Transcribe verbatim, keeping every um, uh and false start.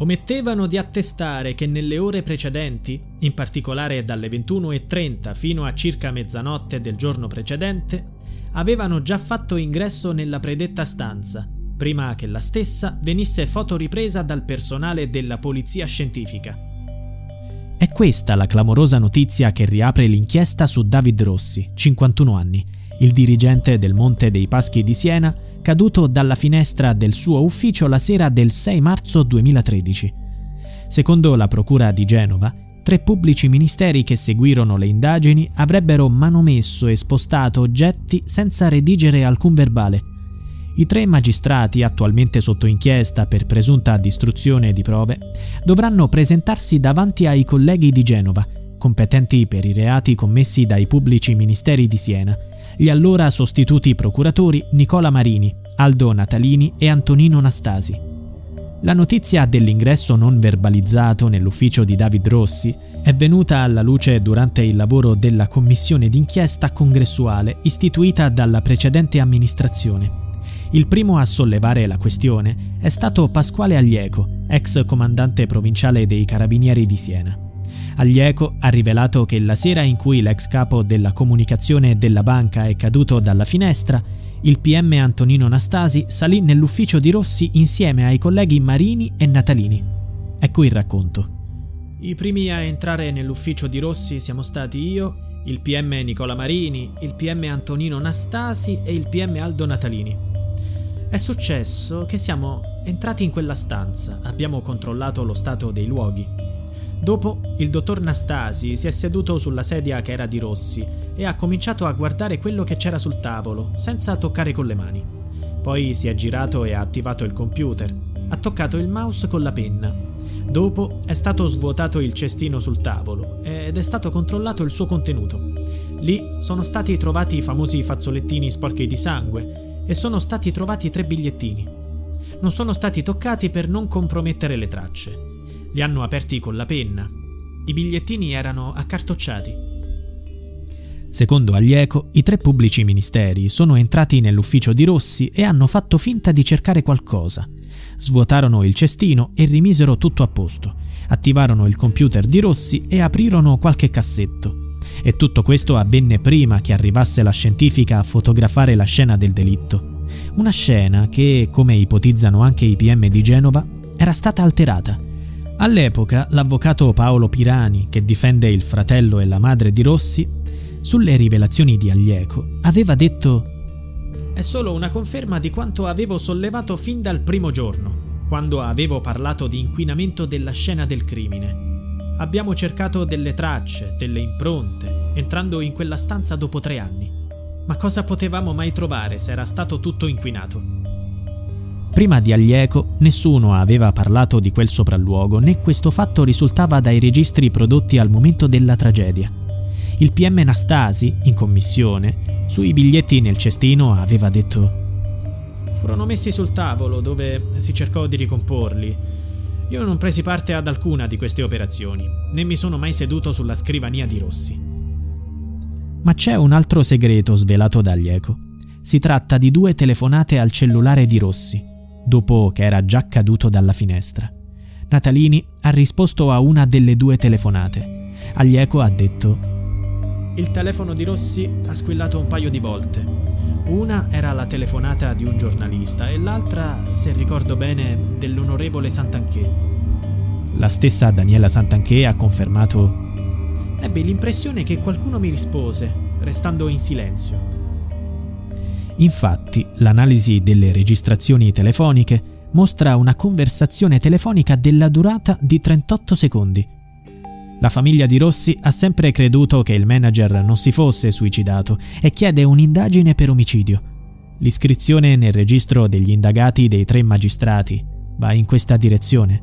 Omettevano di attestare che nelle ore precedenti, in particolare dalle ventuno e trenta fino a circa mezzanotte del giorno precedente, avevano già fatto ingresso nella predetta stanza, prima che la stessa venisse fotoripresa dal personale della polizia scientifica. È questa la clamorosa notizia che riapre l'inchiesta su David Rossi, cinquantuno anni, il dirigente del Monte dei Paschi di Siena, caduto dalla finestra del suo ufficio la sera del sei marzo duemilatredici. Secondo la Procura di Genova, tre pubblici ministeri che seguirono le indagini avrebbero manomesso e spostato oggetti senza redigere alcun verbale. I tre magistrati, attualmente sotto inchiesta per presunta distruzione di prove, dovranno presentarsi davanti ai colleghi di Genova, competenti per i reati commessi dai pubblici ministeri di Siena, gli allora sostituti procuratori Nicola Marini, Aldo Natalini e Antonino Nastasi. La notizia dell'ingresso non verbalizzato nell'ufficio di David Rossi è venuta alla luce durante il lavoro della commissione d'inchiesta congressuale istituita dalla precedente amministrazione. Il primo a sollevare la questione è stato Pasquale Aglieco, ex comandante provinciale dei Carabinieri di Siena. Aglieco ha rivelato che la sera in cui l'ex capo della comunicazione della banca è caduto dalla finestra, il P M Antonino Nastasi salì nell'ufficio di Rossi insieme ai colleghi Marini e Natalini. Ecco il racconto. I primi a entrare nell'ufficio di Rossi siamo stati io, il P M Nicola Marini, il P M Antonino Nastasi e il P M Aldo Natalini. È successo che siamo entrati in quella stanza, abbiamo controllato lo stato dei luoghi. Dopo, il dottor Nastasi si è seduto sulla sedia che era di Rossi e ha cominciato a guardare quello che c'era sul tavolo, senza toccare con le mani. Poi si è girato e ha attivato il computer, ha toccato il mouse con la penna. Dopo è stato svuotato il cestino sul tavolo ed è stato controllato il suo contenuto. Lì sono stati trovati i famosi fazzolettini sporchi di sangue e sono stati trovati tre bigliettini. Non sono stati toccati per non compromettere le tracce. Li hanno aperti con la penna. I bigliettini erano accartocciati. Secondo Aglieco, i tre pubblici ministeri sono entrati nell'ufficio di Rossi e hanno fatto finta di cercare qualcosa. Svuotarono il cestino e rimisero tutto a posto. Attivarono il computer di Rossi e aprirono qualche cassetto. E tutto questo avvenne prima che arrivasse la scientifica a fotografare la scena del delitto. Una scena che, come ipotizzano anche i P M di Genova, era stata alterata. All'epoca, l'avvocato Paolo Pirani, che difende il fratello e la madre di Rossi, sulle rivelazioni di Aglieco, aveva detto: «È solo una conferma di quanto avevo sollevato fin dal primo giorno, quando avevo parlato di inquinamento della scena del crimine. Abbiamo cercato delle tracce, delle impronte, entrando in quella stanza dopo tre anni. Ma cosa potevamo mai trovare se era stato tutto inquinato?» Prima di Aglieco, nessuno aveva parlato di quel sopralluogo, né questo fatto risultava dai registri prodotti al momento della tragedia. Il P M Nastasi, in commissione, sui biglietti nel cestino aveva detto: «Furono messi sul tavolo dove si cercò di ricomporli. Io non presi parte ad alcuna di queste operazioni, né mi sono mai seduto sulla scrivania di Rossi». Ma c'è un altro segreto svelato da Aglieco. Si tratta di due telefonate al cellulare di Rossi, dopo che era già caduto dalla finestra. Natalini ha risposto a una delle due telefonate. Aglieco ha detto: «Il telefono di Rossi ha squillato un paio di volte. Una era la telefonata di un giornalista e l'altra, se ricordo bene, dell'onorevole Santanchè». La stessa Daniela Santanchè ha confermato: «Ebbi l'impressione che qualcuno mi rispose, restando in silenzio». Infatti, l'analisi delle registrazioni telefoniche mostra una conversazione telefonica della durata di trentotto secondi. La famiglia di Rossi ha sempre creduto che il manager non si fosse suicidato e chiede un'indagine per omicidio. L'iscrizione nel registro degli indagati dei tre magistrati va in questa direzione.